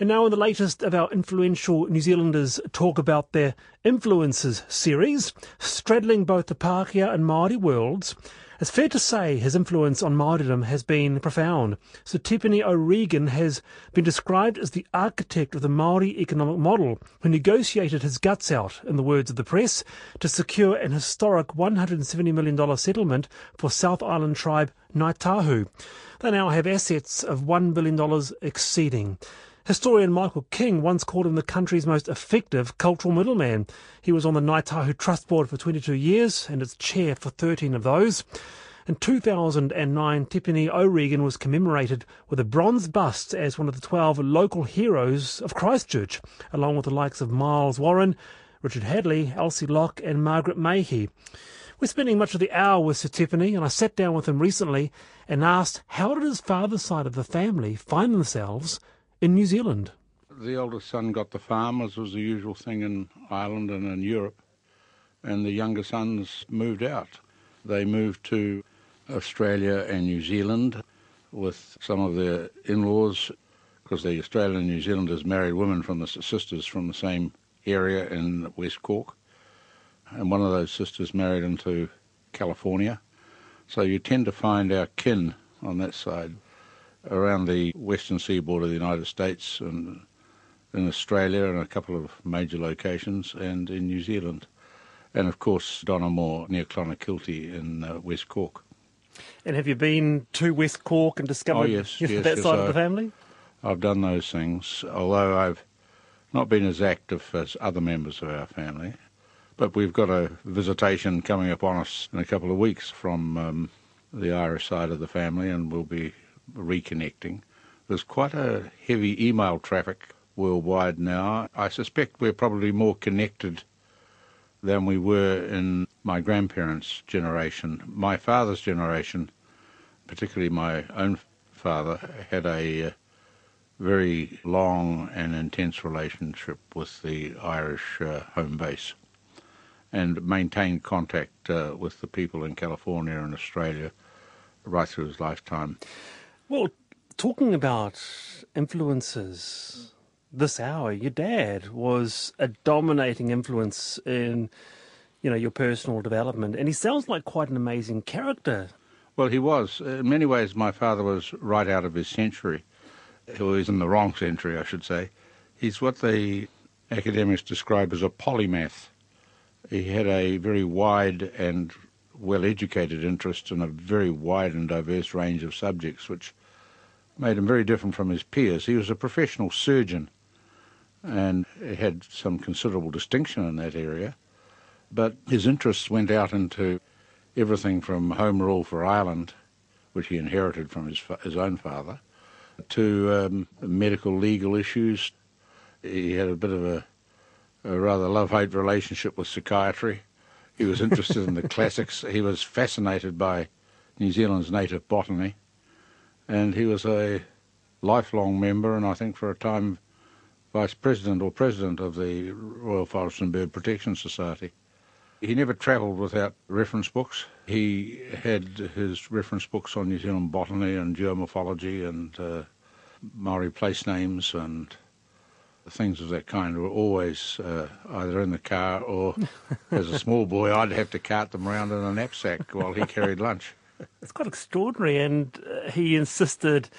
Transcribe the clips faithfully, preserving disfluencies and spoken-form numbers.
And now in the latest of our influential New Zealanders talk about their influences series, straddling both the Pākehā and Māori worlds, it's fair to say his influence on Māoridom has been profound. So Tipene O'Regan has been described as the architect of the Māori economic model, who negotiated his guts out, in the words of the Press, to secure an historic one hundred seventy million dollars settlement for South Island tribe Ngāi Tahu. They now have assets of one billion dollars exceeding. Historian Michael King once called him the country's most effective cultural middleman. He was on the Ngāi Tahu Trust Board for twenty-two years and its chair for thirteen of those. In two thousand nine, Tipene O'Regan was commemorated with a bronze bust as one of the twelve local heroes of Christchurch, along with the likes of Miles Warren, Richard Hadley, Elsie Locke and Margaret Mayhew. We're spending much of the hour with Sir Tipene, and I sat down with him recently and asked how did his father's side of the family find themselves in New Zealand. The oldest son got the farm, as was the usual thing in Ireland and in Europe, and the younger sons moved out. They moved to Australia and New Zealand with some of their in-laws, because the Australian and New Zealanders married women from the sisters from the same area in West Cork, and one of those sisters married into California. So you tend to find our kin on that side around the western seaboard of the United States and in Australia and a couple of major locations and in New Zealand. And, of course, Donamore near Clonakilty in uh, West Cork. And have you been to West Cork and discovered oh, yes, yes, that yes, side yes, of the family? I've done those things, although I've not been as active as other members of our family. But we've got a visitation coming up on us in a couple of weeks from um, the Irish side of the family, and we'll be reconnecting. There's quite a heavy email traffic worldwide now. I suspect we're probably more connected than we were in my grandparents' generation. My father's generation, particularly my own father, had a very long and intense relationship with the Irish uh, home base and maintained contact uh, with the people in California and Australia right through his lifetime. Well, talking about influences this hour, your dad was a dominating influence in, you know, your personal development, and he sounds like quite an amazing character. Well, he was. In many ways, my father was right out of his century. He was in the wrong century, I should say. He's what the academics describe as a polymath. He had a very wide and well-educated interest in a very wide and diverse range of subjects, which made him very different from his peers. He was a professional surgeon and had some considerable distinction in that area, but his interests went out into everything from Home Rule for Ireland, which he inherited from his, his own father, to um, medical legal issues. He had a bit of a, a rather love-hate relationship with psychiatry. He was interested in the classics. He was fascinated by New Zealand's native botany. And he was a lifelong member, and I think for a time vice president or president of the Royal Forest and Bird Protection Society. He never travelled without reference books. He had his reference books on New Zealand botany and geomorphology and uh, Maori place names and things of that kind were always uh, either in the car or, as a small boy, I'd have to cart them around in a knapsack while he carried lunch. It's quite extraordinary, and uh, he insisted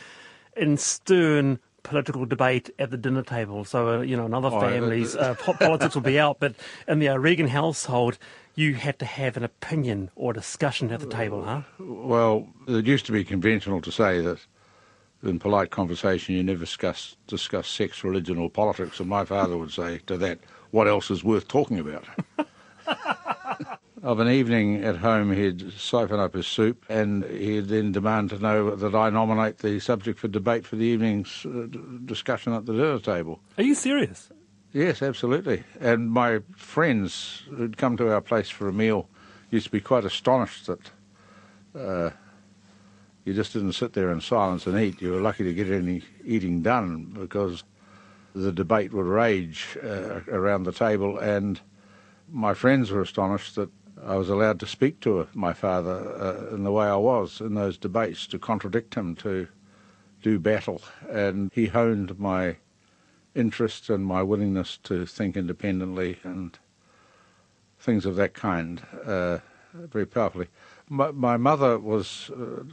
in stern political debate at the dinner table. So, uh, you know, in other families, oh, uh, politics will be out, but in the O'Regan household, you had to have an opinion or a discussion at the table, huh? Well, it used to be conventional to say that in polite conversation you never discuss, discuss sex, religion or politics, and my father would say to that, what else is worth talking about? Of an evening at home, he'd siphon up his soup and he'd then demand to know that I nominate the subject for debate for the evening's uh, d- discussion at the dinner table. Are you serious? Yes, absolutely. And my friends who'd come to our place for a meal used to be quite astonished that uh, you just didn't sit there in silence and eat. You were lucky to get any eating done because the debate would rage uh, around the table, and my friends were astonished that I was allowed to speak to my father uh, in the way I was in those debates, to contradict him, to do battle. And he honed my interests and my willingness to think independently and things of that kind uh, very powerfully. My, my mother was uh,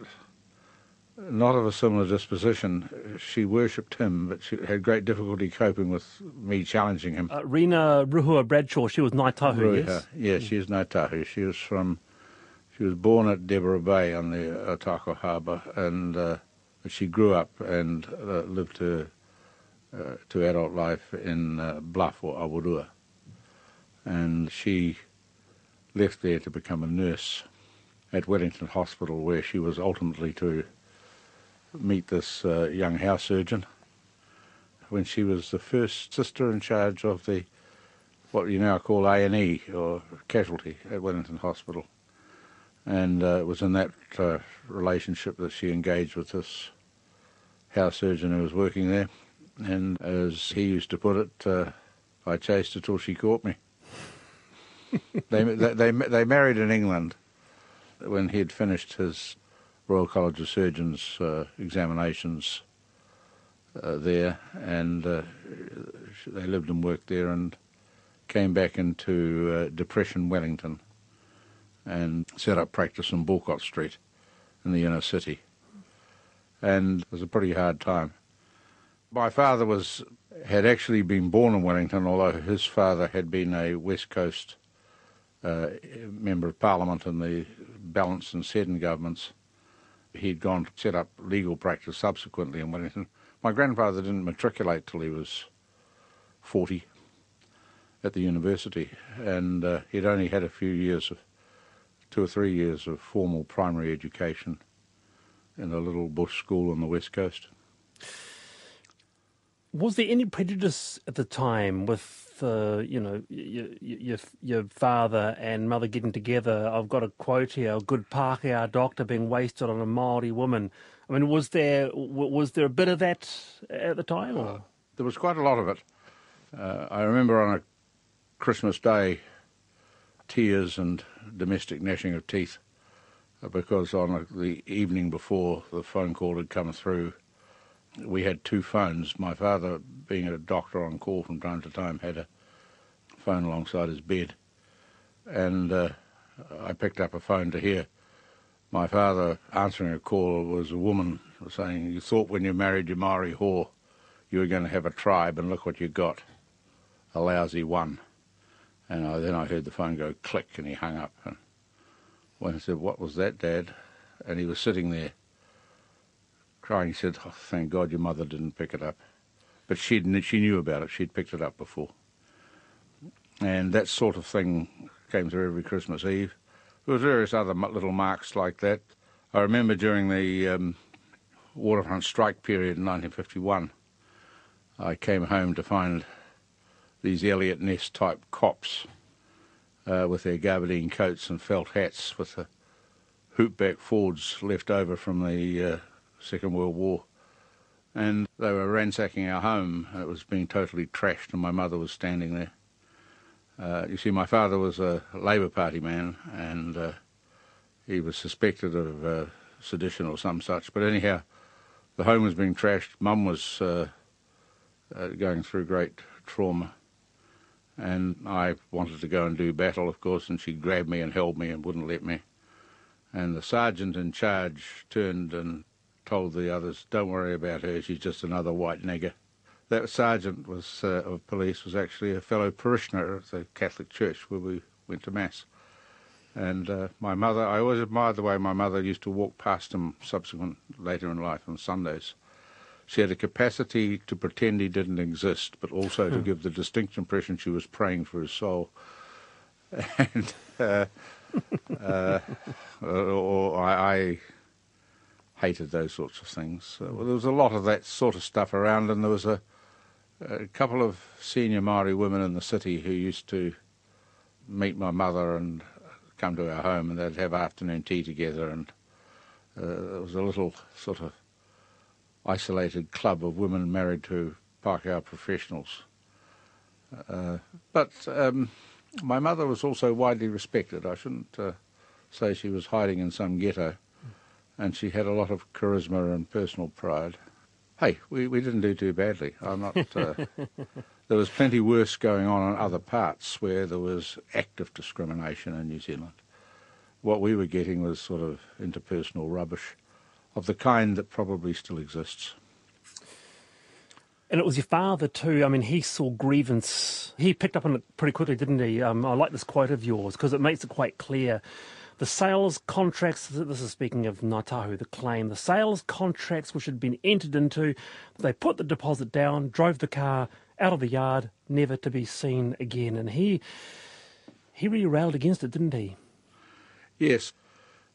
not of a similar disposition. She worshipped him, but she had great difficulty coping with me challenging him. Uh, Rina Ruhua Bradshaw, she was Ngāi Tahu, Ruhua, yes? Yeah, she is Ngāi Tahu. She was from... She was born at Deborah Bay on the Otako Harbour, and uh, she grew up and uh, lived to, uh, to adult life in uh, Bluff or Awarua. And she left there to become a nurse at Wellington Hospital, where she was ultimately to meet this uh, young house surgeon, when she was the first sister in charge of the what you now call A and E, or casualty, at Wellington Hospital. And uh, it was in that uh, relationship that she engaged with this house surgeon who was working there. And as he used to put it, uh, I chased her till she caught me. they, they, they, they married in England when he had finished his Royal College of Surgeons uh, examinations uh, there. And uh, they lived and worked there and came back into uh, Depression Wellington and set up practice in Balcott Street in the inner city. And it was a pretty hard time. My father was had actually been born in Wellington, although his father had been a West Coast uh, Member of Parliament in the Balance and Seddon governments. He'd gone to set up legal practice subsequently in Wellington. My grandfather didn't matriculate till he was forty at the university, and uh, he'd only had a few years of two or three years of formal primary education in a little bush school on the West Coast. Was there any prejudice at the time with, uh, you know, your, your, your father and mother getting together? I've got a quote here, a good Pakeha doctor being wasted on a Māori woman. I mean, was there, was there a bit of that at the time? Or? Uh, there was quite a lot of it. Uh, I remember on a Christmas day, tears and domestic gnashing of teeth, because on the evening before the phone call had come through, we had two phones. My father, being a doctor on call from time to time, had a phone alongside his bed, and uh, I picked up a phone to hear my father answering a call. Was a woman saying, "You thought when you married your Māori whore you were going to have a tribe, and look what you got, a lousy one." And I, then I heard the phone go click, and he hung up. And when I said, "What was that, Dad?" And he was sitting there crying. He said, "Oh, thank God your mother didn't pick it up." But she'd, she knew about it. She'd picked it up before. And that sort of thing came through every Christmas Eve. There were various other little marks like that. I remember during the um, waterfront strike period in nineteen fifty-one, I came home to find these Elliot Ness-type cops uh, with their gabardine coats and felt hats with the hoopback Fords left over from the uh, Second World War. And they were ransacking our home. It was being totally trashed, and my mother was standing there. Uh, you see, my father was a Labour Party man, and uh, he was suspected of uh, sedition or some such. But anyhow, the home was being trashed. Mum was uh, uh, going through great trauma. And I wanted to go and do battle, of course, and she grabbed me and held me and wouldn't let me. And the sergeant in charge turned and told the others, "Don't worry about her, she's just another white nigger." That sergeant was uh, of police was actually a fellow parishioner at the Catholic Church where we went to Mass. And uh, my mother, I always admired the way my mother used to walk past him subsequent later in life on Sundays. She had a capacity to pretend he didn't exist, but also to give the distinct impression she was praying for his soul. And uh, uh, or I, I hated those sorts of things. Uh, well, there was a lot of that sort of stuff around, and there was a, a couple of senior Māori women in the city who used to meet my mother and come to our home, and they'd have afternoon tea together, and uh, there was a little sort of isolated club of women married to Pakeha professionals. Uh, but um, my mother was also widely respected. I shouldn't uh, say she was hiding in some ghetto, and she had a lot of charisma and personal pride. hey, we, we didn't do too badly. I'm not. Uh, there was plenty worse going on in other parts where there was active discrimination in New Zealand. What we were getting was sort of interpersonal rubbish of the kind that probably still exists. And it was your father too. I mean, he saw grievance. He picked up on it pretty quickly, didn't he? Um, I like this quote of yours because it makes it quite clear. The sales contracts, this is speaking of Ngāi Tahu, the claim, the sales contracts which had been entered into, they put the deposit down, drove the car out of the yard, never to be seen again. And he, he really railed against it, didn't he? Yes.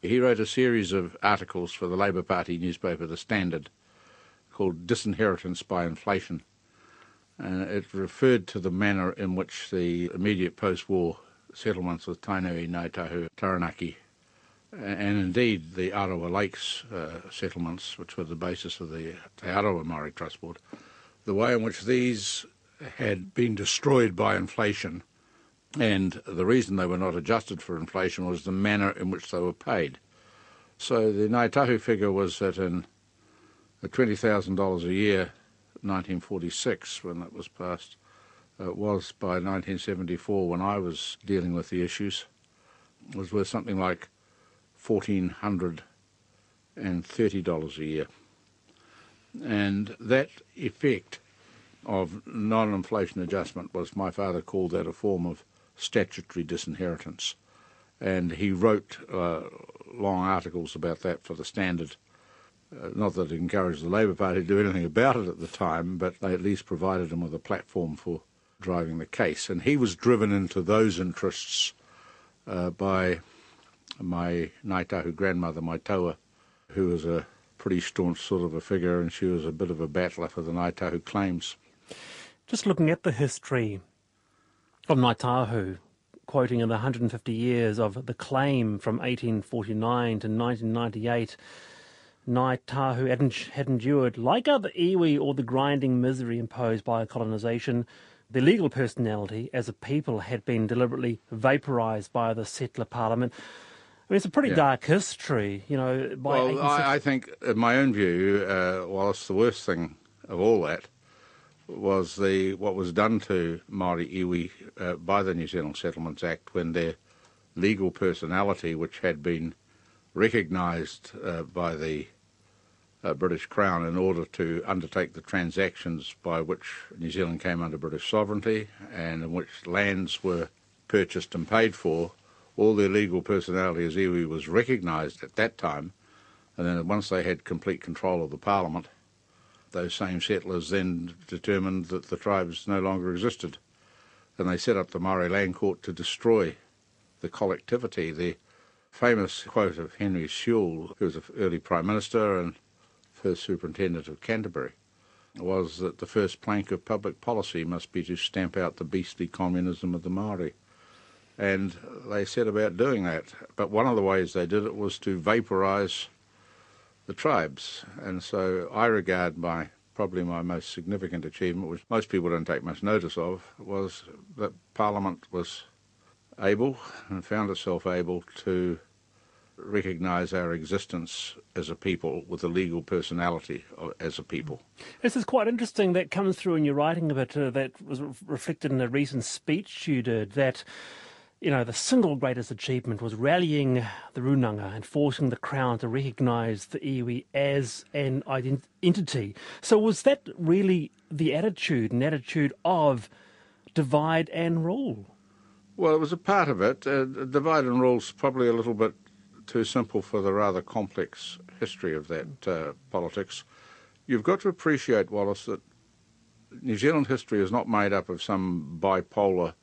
He wrote a series of articles for the Labour Party newspaper, The Standard, called Disinheritance by Inflation. And it referred to the manner in which the immediate post-war settlements with Tainui, Ngāi Tahu, Taranaki, and indeed the Arawa Lakes uh, settlements, which were the basis of the Te Arawa Māori Trust Board, the way in which these had been destroyed by inflation, and the reason they were not adjusted for inflation was the manner in which they were paid. So the Ngāi Tahu figure was that in twenty thousand dollars a year, nineteen forty-six, when that was passed, it was by nineteen seventy-four, when I was dealing with the issues, was worth something like one thousand four hundred thirty dollars a year. And that effect of non-inflation adjustment was, my father called that a form of statutory disinheritance. And he wrote uh, long articles about that for The Standard. Uh, not that it encouraged the Labour Party to do anything about it at the time, but they at least provided him with a platform for driving the case. And he was driven into those interests uh, by my Ngāi Tahu grandmother, my Taua, who was a pretty staunch sort of a figure, and she was a bit of a battler for the Ngāi Tahu claims. Just looking at the history of Ngāi Tahu, quoting in the one hundred fifty years of the claim from eighteen forty-nine to nineteen ninety-eight, Ngāi Tahu had endured, like other iwi, all the grinding misery imposed by colonisation. Their legal personality as a people had been deliberately vaporised by the settler parliament. I mean, it's a pretty yeah. dark history, you know. By well, eighteen sixty... I, I think, in my own view, uh, whilst the worst thing of all that was the what was done to Māori iwi uh, by the New Zealand Settlements Act, when their legal personality, which had been recognised uh, by the uh, British Crown in order to undertake the transactions by which New Zealand came under British sovereignty and in which lands were purchased and paid for, all their legal personality as iwi was recognised at that time. And then once they had complete control of the Parliament, those same settlers then determined that the tribes no longer existed. And they set up the Māori Land Court to destroy the collectivity, the famous quote of Henry Sewell, who was an early Prime Minister and first Superintendent of Canterbury, was that the first plank of public policy must be to stamp out the beastly communism of the Māori. And they set about doing that. But one of the ways they did it was to vaporise the tribes. And so I regard my probably my most significant achievement, which most people don't take much notice of, was that Parliament was able and found itself able to recognise our existence as a people with a legal personality as a people. This is quite interesting. That comes through in your writing a bit. Uh, that was reflected in a recent speech you did, that, you know, the single greatest achievement was rallying the Runanga and forcing the Crown to recognise the iwi as an identity. So was that really the attitude, an attitude of divide and rule? Well, it was a part of it. Uh, divide and rule's probably a little bit too simple for the rather complex history of that uh, politics. You've got to appreciate, Wallace, that New Zealand history is not made up of some bipolar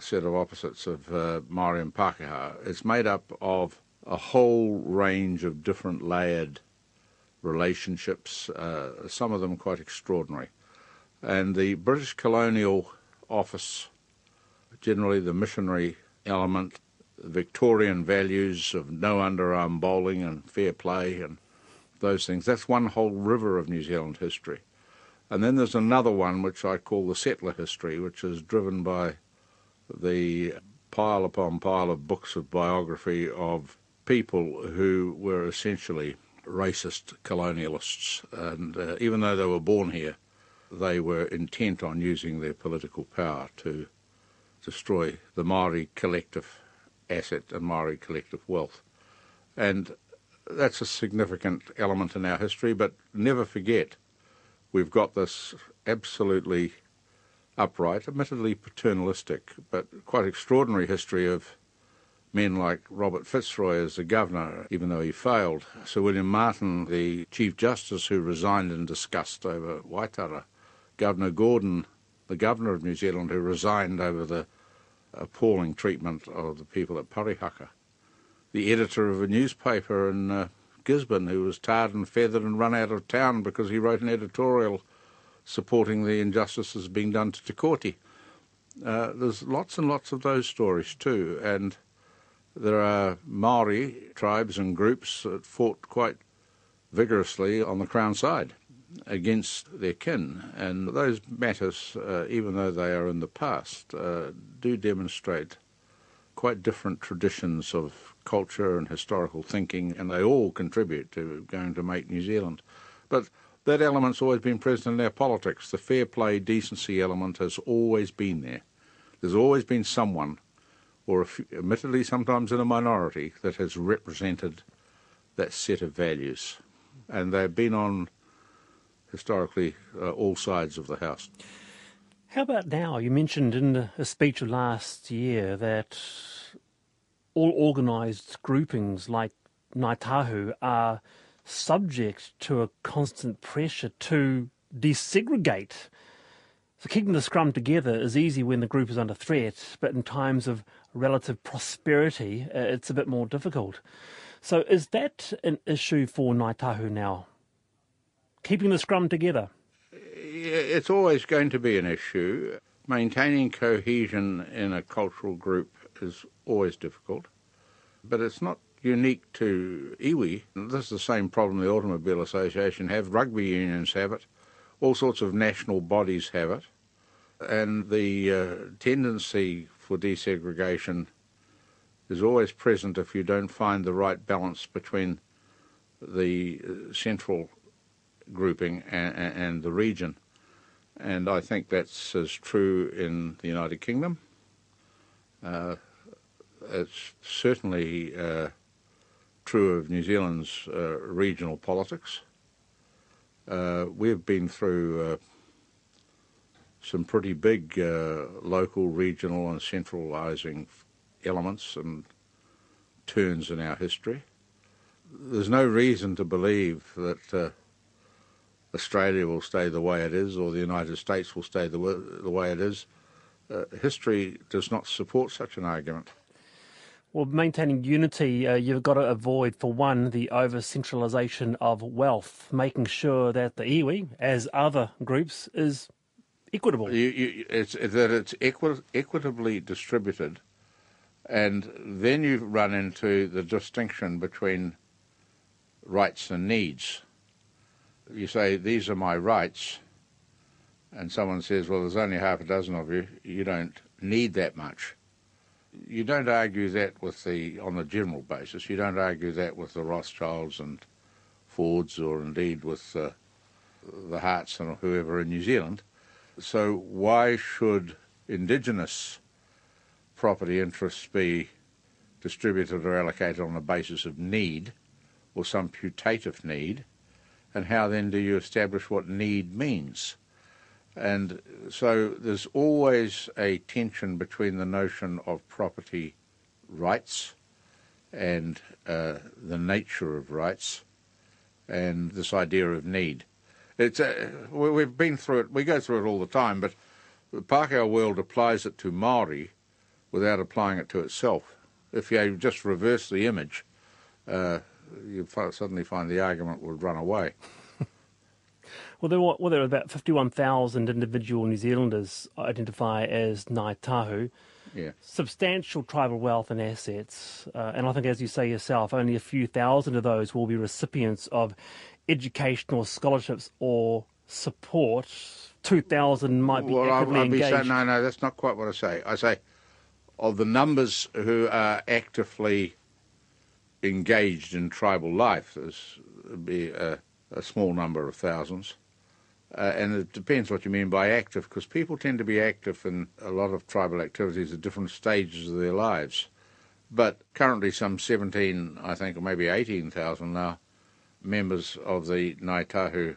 set of opposites of uh, Māori and Pakeha. It's made up of a whole range of different layered relationships, uh, some of them quite extraordinary. And the British colonial office, generally the missionary element, the Victorian values of no underarm bowling and fair play and those things. That's one whole river of New Zealand history. And then there's another one which I call the settler history, which is driven by the pile upon pile of books of biography of people who were essentially racist colonialists, and uh, even though they were born here, they were intent on using their political power to destroy the Māori collective asset and Māori collective wealth. And that's a significant element in our history, but never forget we've got this absolutely upright, admittedly paternalistic, but quite extraordinary history of men like Robert Fitzroy as the governor, even though he failed, Sir William Martin, the Chief Justice who resigned in disgust over Waitara, Governor Gordon, the governor of New Zealand, who resigned over the appalling treatment of the people at Parihaka, the editor of a newspaper in uh, Gisborne who was tarred and feathered and run out of town because he wrote an editorial supporting the injustices being done to Te Kooti. Uh, there's lots and lots of those stories too, and there are Māori tribes and groups that fought quite vigorously on the Crown side against their kin, and those matters, uh, even though they are in the past, uh, do demonstrate quite different traditions of culture and historical thinking, and they all contribute to going to make New Zealand. But that element's always been present in our politics. The fair play, decency element has always been there. There's always been someone, or if, admittedly sometimes in a minority, that has represented that set of values. And they've been on, historically, uh, all sides of the House. How about now? You mentioned in a speech of last year that all organised groupings like Ngāi Tahu are subject to a constant pressure to desegregate. So keeping the scrum together is easy when the group is under threat, but in times of relative prosperity, uh, it's a bit more difficult. So is that an issue for Ngāi Tahu now? Keeping the scrum together? It's always going to be an issue. Maintaining cohesion in a cultural group is always difficult, but it's not unique to iwi. This is the same problem the Automobile Association have, rugby unions have it, all sorts of national bodies have it, and the uh, tendency for desegregation is always present if you don't find the right balance between the central grouping and, and the region. And I think that's as true in the United Kingdom. Uh, it's certainly uh, true of New Zealand's uh, regional politics. Uh, we've been through uh, some pretty big uh, local, regional and centralising elements and turns in our history. There's no reason to believe that uh, Australia will stay the way it is, or the United States will stay the, w the way it is. Uh, history does not support such an argument. Well, maintaining unity, uh, you've got to avoid, for one, the over-centralisation of wealth, making sure that the iwi, as other groups, is equitable. You, you, it's, that it's equi equitably distributed, and then you run into the distinction between rights and needs. You say, these are my rights, and someone says, well, there's only half a dozen of you, you don't need that much. You don't argue that with the, on a general basis, you don't argue that with the Rothschilds and Fords, or indeed with uh, the Harts and whoever in New Zealand. So why should indigenous property interests be distributed or allocated on the basis of need, or some putative need? And how then do you establish what need means? And so there's always a tension between the notion of property rights and uh, the nature of rights and this idea of need. It's uh, we've been through it, we go through it all the time, but the Pākehā world applies it to Māori without applying it to itself. If you just reverse the image, uh, you suddenly find the argument would run away. Well, there were, well, there were about fifty-one thousand individual New Zealanders identify as Ngāi Tahu. Yeah. Substantial tribal wealth and assets. Uh, and I think, as you say yourself, only a few thousand of those will be recipients of educational scholarships or support. two thousand might be well, actively I'd be engaged. Saying, no, no, that's not quite what I say. I say of the numbers who are actively engaged in tribal life, there's be a, a small number of thousands. Uh, and it depends what you mean by active, because people tend to be active in a lot of tribal activities at different stages of their lives. But currently some seventeen, I think, or maybe eighteen thousand now, members of the Ngāi Tahu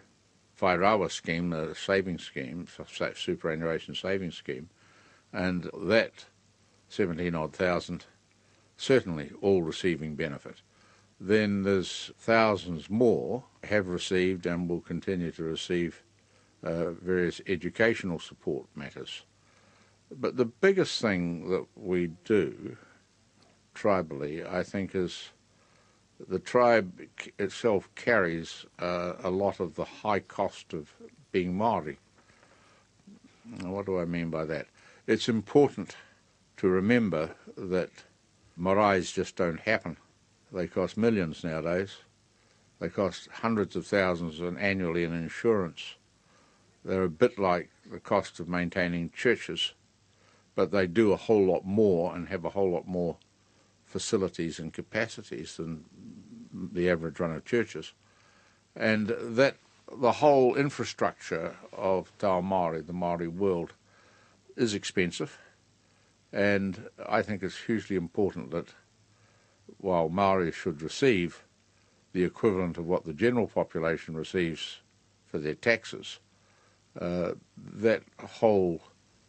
Wairawa scheme, the savings scheme, superannuation savings scheme, and that seventeen odd thousand certainly all receiving benefit. Then there's thousands more have received and will continue to receive uh, various educational support matters. But the biggest thing that we do tribally, I think, is the tribe itself carries uh, a lot of the high cost of being Māori. Now, what do I mean by that? It's important to remember that marae's just don't happen. They cost millions nowadays. They cost hundreds of thousands annually in insurance. They're a bit like the cost of maintaining churches, but they do a whole lot more and have a whole lot more facilities and capacities than the average run of churches. And that the whole infrastructure of Tao Māori, the Māori world, is expensive. And I think it's hugely important that while Māori should receive the equivalent of what the general population receives for their taxes, uh, that whole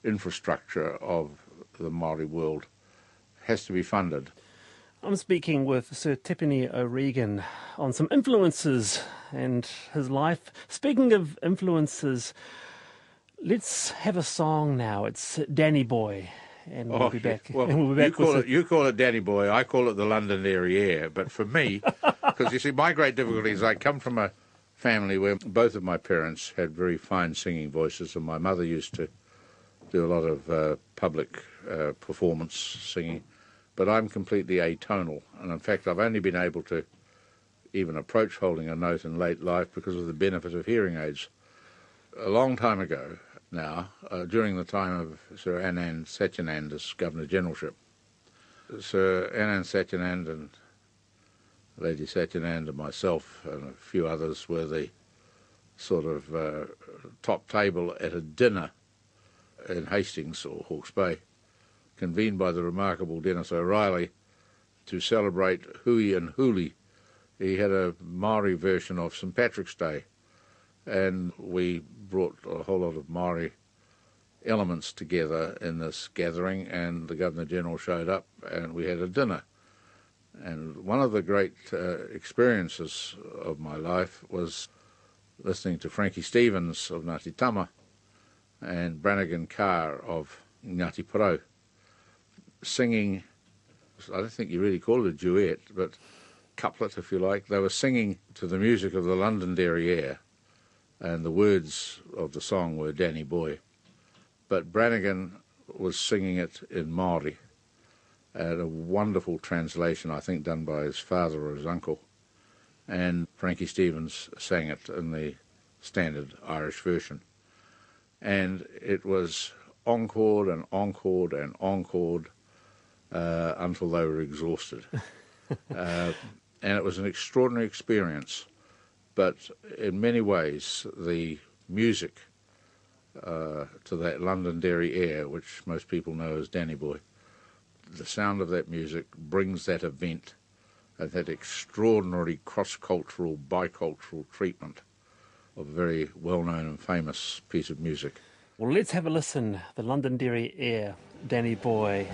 infrastructure of the Māori world has to be funded. I'm speaking with Sir Tipene O'Regan on some influences and his life. Speaking of influences, let's have a song now. It's Danny Boy. And we'll, oh, be back. Well, and we'll be back. You call, it, you call it Danny Boy, I call it the Londonderry Air. But for me, because you see, my great difficulty is I come from a family where both of my parents had very fine singing voices, and my mother used to do a lot of uh, public uh, performance singing. But I'm completely atonal, and in fact, I've only been able to even approach holding a note in late life because of the benefit of hearing aids. A long time ago, now, uh, during the time of Sir Anand Satyanand as Governor-Generalship. Sir Anand Satyanand and Lady Satyanand and myself and a few others were the sort of uh, top table at a dinner in Hastings or Hawke's Bay, convened by the remarkable Dennis O'Reilly to celebrate Hui and Huli. He had a Māori version of Saint Patrick's Day, and we brought a whole lot of Māori elements together in this gathering, and the Governor-General showed up and we had a dinner. And one of the great uh, experiences of my life was listening to Frankie Stevens of Ngāti Tama and Brannigan Carr of Ngāti Porou singing, I don't think you really call it a duet, but couplet, if you like. They were singing to the music of the Londonderry Air, and the words of the song were Danny Boy. But Brannigan was singing it in Māori, at a wonderful translation, I think, done by his father or his uncle. And Frankie Stevens sang it in the standard Irish version. And it was encored and encored and encored uh, until they were exhausted. uh, and it was an extraordinary experience. But in many ways, the music uh, to that Londonderry Air, which most people know as Danny Boy, the sound of that music brings that event and that extraordinary cross-cultural, bicultural treatment of a very well-known and famous piece of music. Well, let's have a listen. The Londonderry Air, Danny Boy.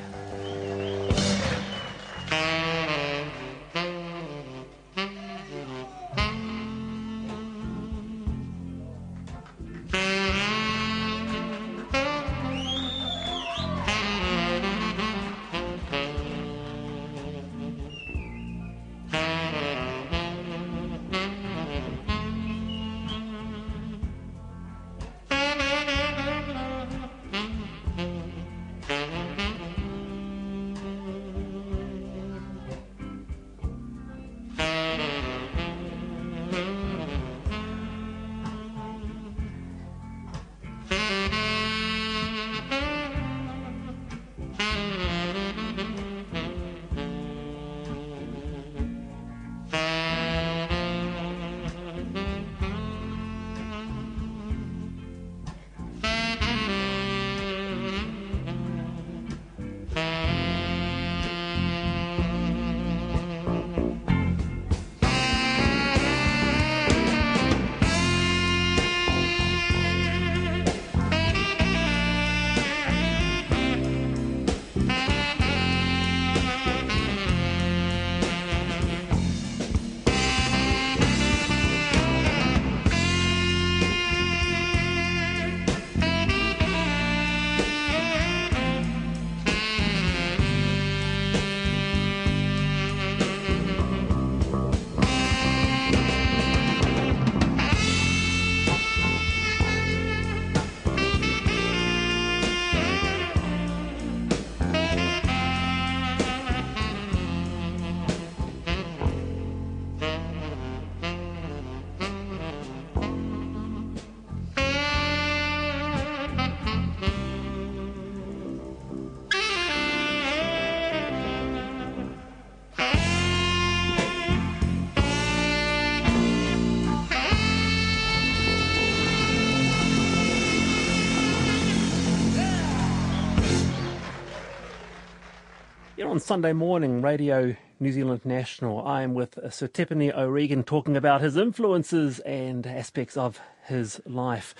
On Sunday morning, Radio New Zealand National, I am with Sir Tipene O'Regan talking about his influences and aspects of his life.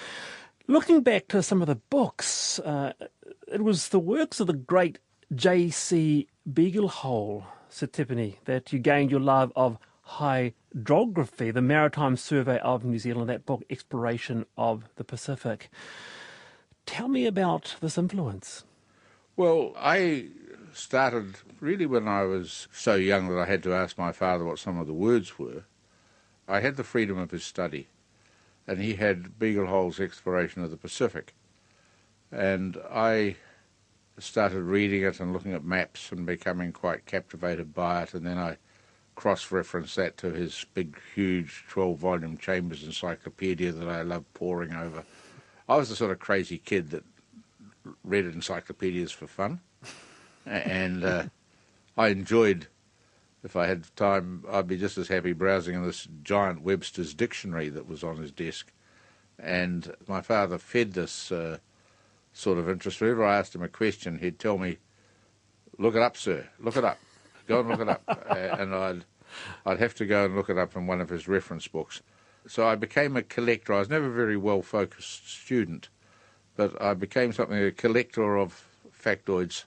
Looking back to some of the books, uh, it was the works of the great J C Beaglehole, Sir Tipene, that you gained your love of hydrography, the Maritime Survey of New Zealand, that book, Exploration of the Pacific. Tell me about this influence. Well, I started really when I was so young that I had to ask my father what some of the words were. I had the freedom of his study, and he had Beaglehole's Exploration of the Pacific. And I started reading it and looking at maps and becoming quite captivated by it, and then I cross-referenced that to his big, huge twelve-volume Chambers encyclopedia that I loved poring over. I was the sort of crazy kid that read encyclopedias for fun. And uh, I enjoyed, if I had time, I'd be just as happy browsing in this giant Webster's dictionary that was on his desk. And my father fed this uh, sort of interest. Whenever I asked him a question, he'd tell me, look it up, sir, look it up, go and look it up. And I'd, I'd have to go and look it up in one of his reference books. So I became a collector. I was never a very well-focused student, but I became something a collector of factoids,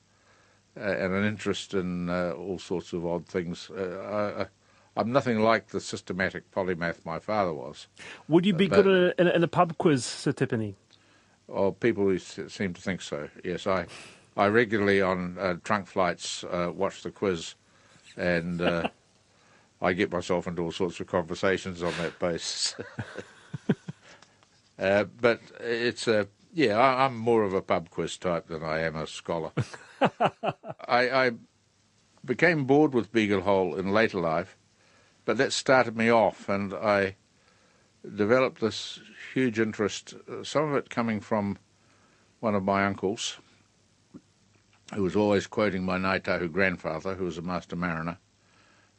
Uh, and an interest in uh, all sorts of odd things. Uh, I, I'm nothing like the systematic polymath my father was. Would you be uh, good in a, in a pub quiz, Sir Tipene? Oh, people who s seem to think so, yes. I I regularly on uh, trunk flights uh, watch the quiz, and uh, I get myself into all sorts of conversations on that basis. uh, but it's a... Yeah, I, I'm more of a pub quiz type than I am a scholar. I, I became bored with Beaglehole in later life, but that started me off, and I developed this huge interest, some of it coming from one of my uncles, who was always quoting my Ngāi Tahu grandfather, who was a master mariner,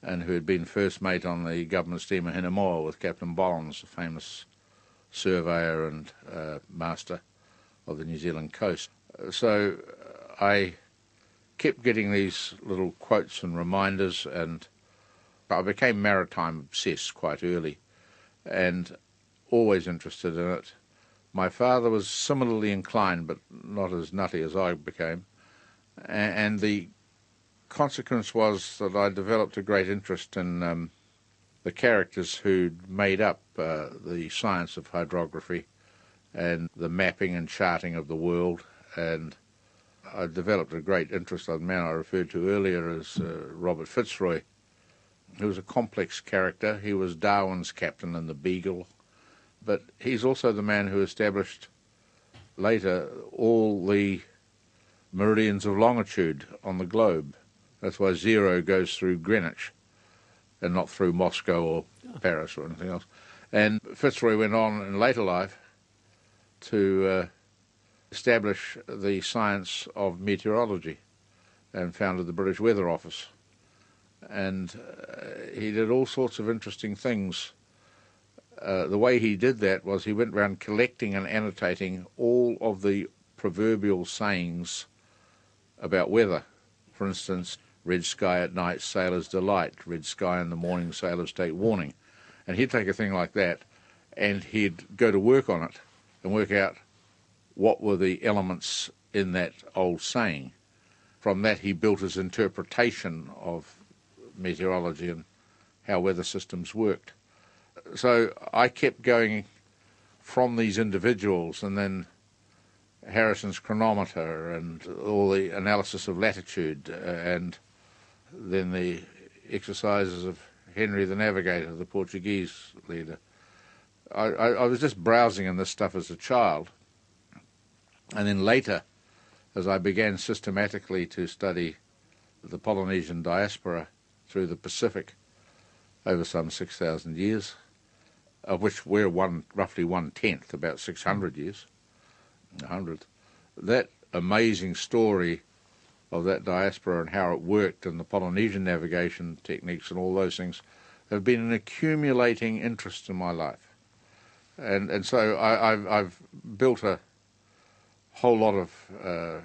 and who had been first mate on the government steamer Hinemoa with Captain Bonds, the famous surveyor and uh, master of the New Zealand coast. So uh, I kept getting these little quotes and reminders, and I became maritime obsessed quite early and always interested in it. My father was similarly inclined, but not as nutty as I became, and the consequence was that I developed a great interest in um, the characters who'd made up uh, the science of hydrography and the mapping and charting of the world. And I developed a great interest in the man I referred to earlier as uh, Robert Fitzroy. He was a complex character. He was Darwin's captain in the Beagle, but he's also the man who established later all the meridians of longitude on the globe. That's why zero goes through Greenwich and not through Moscow or Paris or anything else. And Fitzroy went on in later life to uh, establish the science of meteorology and founded the British Weather Office. And uh, he did all sorts of interesting things. Uh, the way he did that was he went around collecting and annotating all of the proverbial sayings about weather. For instance, red sky at night, sailors' delight. Red sky in the morning, sailors take warning. And he'd take a thing like that, and he'd go to work on it and work out what were the elements in that old saying. From that, he built his interpretation of meteorology and how weather systems worked. So I kept going from these individuals, and then Harrison's chronometer and all the analysis of latitude, and then the exercises of Henry the Navigator, the Portuguese leader. I, I, I was just browsing in this stuff as a child, and then later, as I began systematically to study the Polynesian diaspora through the Pacific over some six thousand years, of which we're one, roughly one-tenth, about six hundred years, one hundred, that amazing story of that diaspora and how it worked and the Polynesian navigation techniques and all those things have been an accumulating interest in my life. And and so I, I've, I've built a whole lot of uh,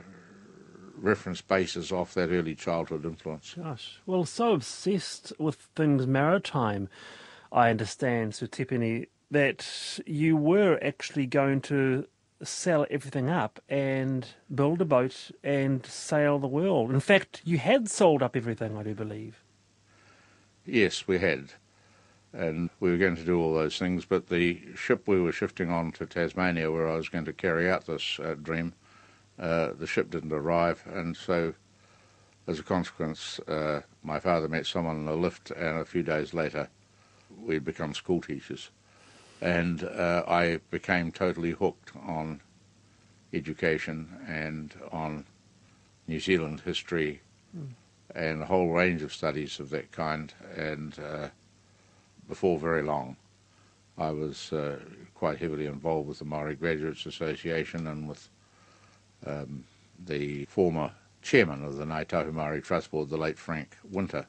reference basis off that early childhood influence. Gosh, well, so obsessed with things maritime, I understand, Sir Tipene, that you were actually going to sell everything up and build a boat and sail the world. In fact, you had sold up everything, I do believe. Yes, we had. And we were going to do all those things, but the ship we were shifting on to Tasmania, where I was going to carry out this uh, dream, uh, the ship didn't arrive, and so, as a consequence, uh, my father met someone in the lift, and a few days later, we'd become school teachers. And uh, I became totally hooked on education and on New Zealand history mm. and a whole range of studies of that kind. And uh, before very long, I was uh, quite heavily involved with the Māori Graduates Association and with um, the former chairman of the Ngāi Tahu Māori Trust Board, the late Frank Winter,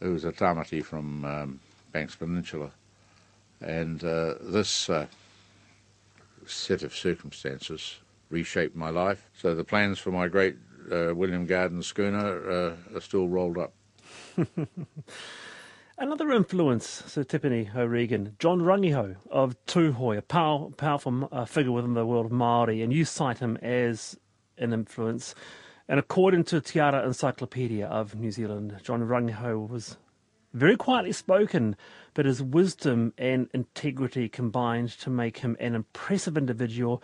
who was a Tāmati from um, Banks Peninsula. And uh, this uh, set of circumstances reshaped my life. So the plans for my great uh, William Garden schooner uh, are still rolled up. Another influence, Sir Tipene O'Regan, John Rangihau of Tūhoe, a power, powerful uh, figure within the world of Māori, and you cite him as an influence. And according to Te Ara Encyclopedia of New Zealand, John Rangihau was very quietly spoken, but his wisdom and integrity combined to make him an impressive individual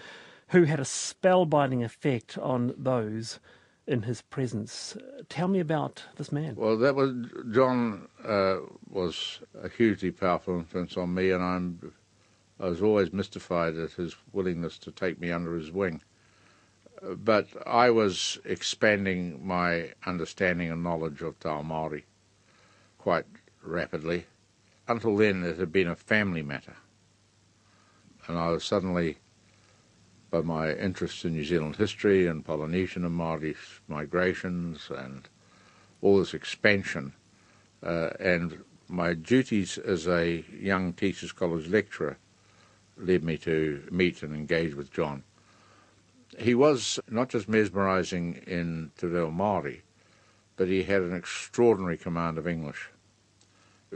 who had a spellbinding effect on those in his presence. Tell me about this man. Well, that was John uh, was a hugely powerful influence on me, and I'm, I was always mystified at his willingness to take me under his wing. But I was expanding my understanding and knowledge of Te Ao Māori quite rapidly. Until then, it had been a family matter. And I was suddenly, by my interest in New Zealand history and Polynesian and Māori migrations and all this expansion, uh, and my duties as a young teachers' college lecturer led me to meet and engage with John. He was not just mesmerising in Te Reo Māori, but he had an extraordinary command of English.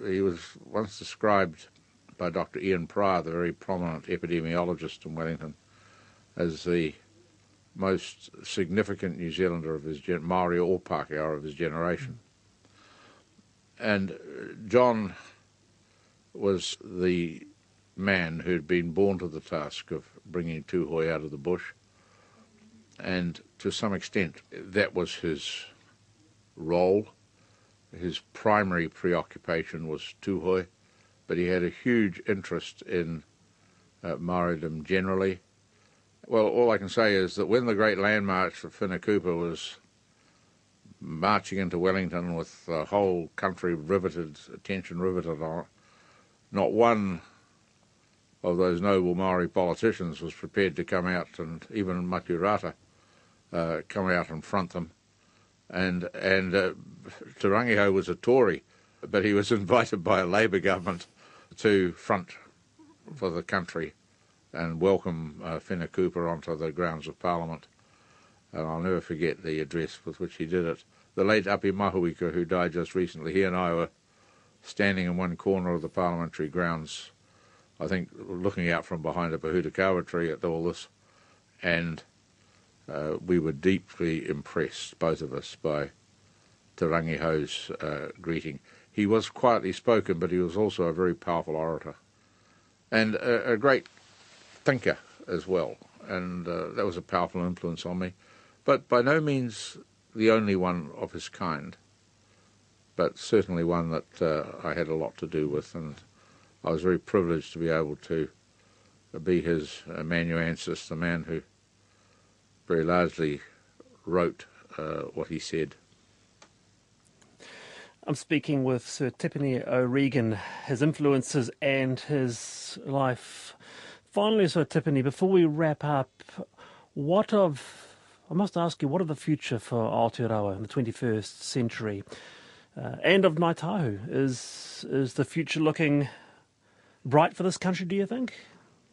He was once described by Doctor Ian Pryor, the very prominent epidemiologist in Wellington, as the most significant New Zealander of his generation, Māori or Pakeha of his generation. And John was the man who'd been born to the task of bringing Tūhoe out of the bush, and to some extent that was his role. His primary preoccupation was Tūhoe, but he had a huge interest in uh, Māoridom generally. Well, all I can say is that when the great land march for Whina Cooper was marching into Wellington with the whole country riveted, attention riveted on it, not one of those noble Māori politicians was prepared to come out, and even Matu Rata uh, come out and front them. And, and uh, Te Rangihau was a Tory, but he was invited by a Labour government to front for the country and welcome uh, Whina Cooper onto the grounds of Parliament. And I'll never forget the address with which he did it. The late Api Mahuika, who died just recently, he and I were standing in one corner of the parliamentary grounds, I think looking out from behind a pahutakawa tree at all this, and Uh, we were deeply impressed, both of us, by Te Rangihau's uh, greeting. He was quietly spoken, but he was also a very powerful orator and a, a great thinker as well, and uh, that was a powerful influence on me, but by no means the only one of his kind, but certainly one that uh, I had a lot to do with, and I was very privileged to be able to be his uh, amanuensis, the man who very largely wrote uh, what he said. I'm speaking with Sir Tipene O'Regan, his influences and his life. Finally, Sir Tipene, before we wrap up, what of, I must ask you, what of the future for Aotearoa in the twenty-first century uh, and of Ngāi Tahu? Is, is the future looking bright for this country, do you think?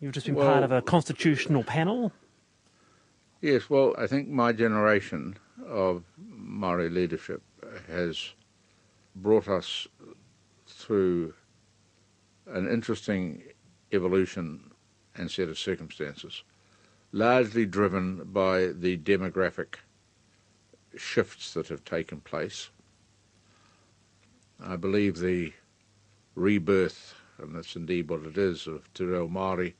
You've just been well, part of a constitutional panel. Yes, well, I think my generation of Māori leadership has brought us through an interesting evolution and set of circumstances, largely driven by the demographic shifts that have taken place. I believe the rebirth, and that's indeed what it is, of Te Reo Māori,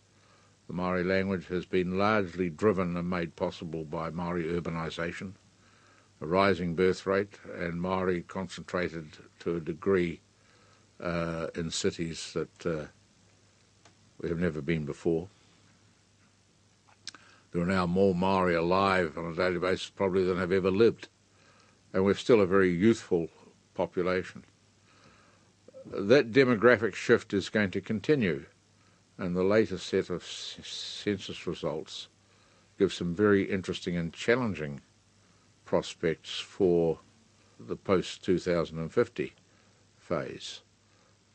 the Māori language, has been largely driven and made possible by Māori urbanisation, a rising birth rate, and Māori concentrated to a degree uh, in cities that uh, we have never been before. There are now more Māori alive on a daily basis probably than have ever lived, and we're still a very youthful population. That demographic shift is going to continue, and the latest set of census results give some very interesting and challenging prospects for the post two thousand fifty phase.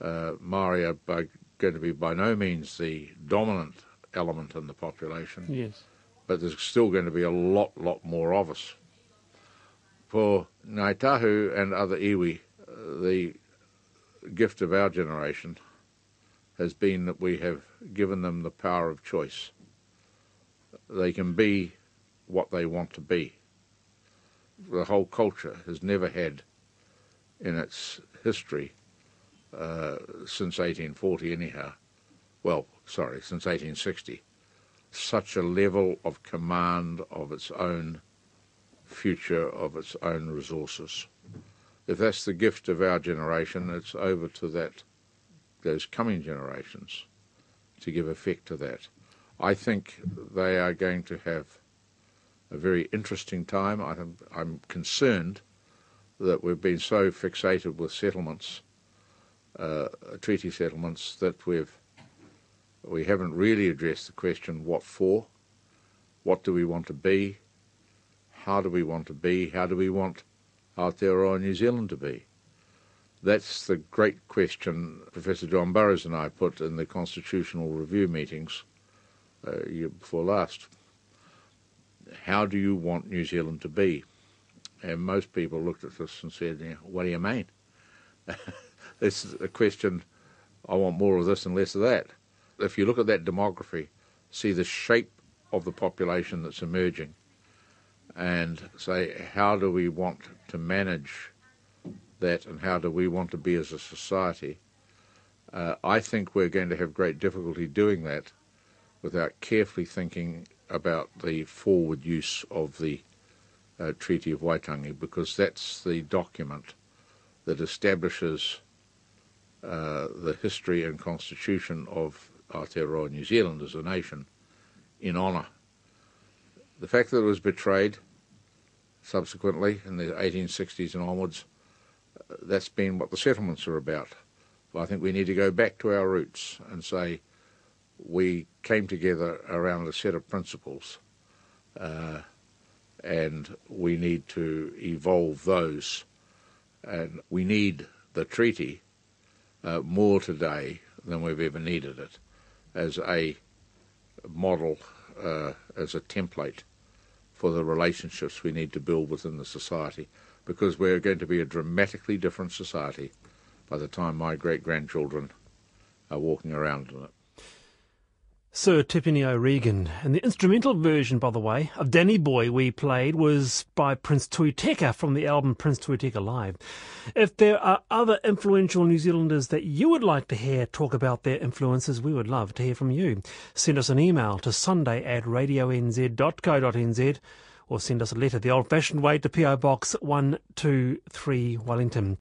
Uh, Māori are by, going to be by no means the dominant element in the population, yes, but there's still going to be a lot, lot more of us. For Ngāi Tahu and other iwi, the gift of our generation has been that we have given them the power of choice. They can be what they want to be. The whole culture has never had in its history, uh, since eighteen forty anyhow, well, sorry, since eighteen sixty, such a level of command of its own future, of its own resources. If that's the gift of our generation, it's over to that, those coming generations, to give effect to that. I think they are going to have a very interesting time. I am, I'm concerned that we've been so fixated with settlements, uh, treaty settlements, that we've, we haven't really addressed the question, what for? What do we want to be? How do we want to be? How do we want Aotearoa New Zealand to be? That's the great question Professor John Burroughs and I put in the Constitutional Review meetings uh, year before last. How do you want New Zealand to be? And most people looked at us and said, what do you mean? This is a question, I want more of this and less of that. If you look at that demography, see the shape of the population that's emerging, and say, how do we want to manage that and how do we want to be as a society? Uh, I think we're going to have great difficulty doing that without carefully thinking about the forward use of the uh, Treaty of Waitangi, because that's the document that establishes uh, the history and constitution of Aotearoa New Zealand as a nation in honour. The fact that it was betrayed subsequently in the eighteen sixties and onwards, that's been what the settlements are about. But I think we need to go back to our roots and say we came together around a set of principles uh, and we need to evolve those. And we need the treaty uh, more today than we've ever needed it as a model, uh, as a template for the relationships we need to build within the society, because we're going to be a dramatically different society by the time my great-grandchildren are walking around in it. Sir Tipene O'Regan. And the instrumental version, by the way, of Danny Boy we played was by Prince Tui Teka from the album Prince Tui Teka Live. If there are other influential New Zealanders that you would like to hear talk about their influences, we would love to hear from you. Send us an email to sunday at radio n z dot co dot n z or send us a letter the old-fashioned way to P O Box one two three Wellington.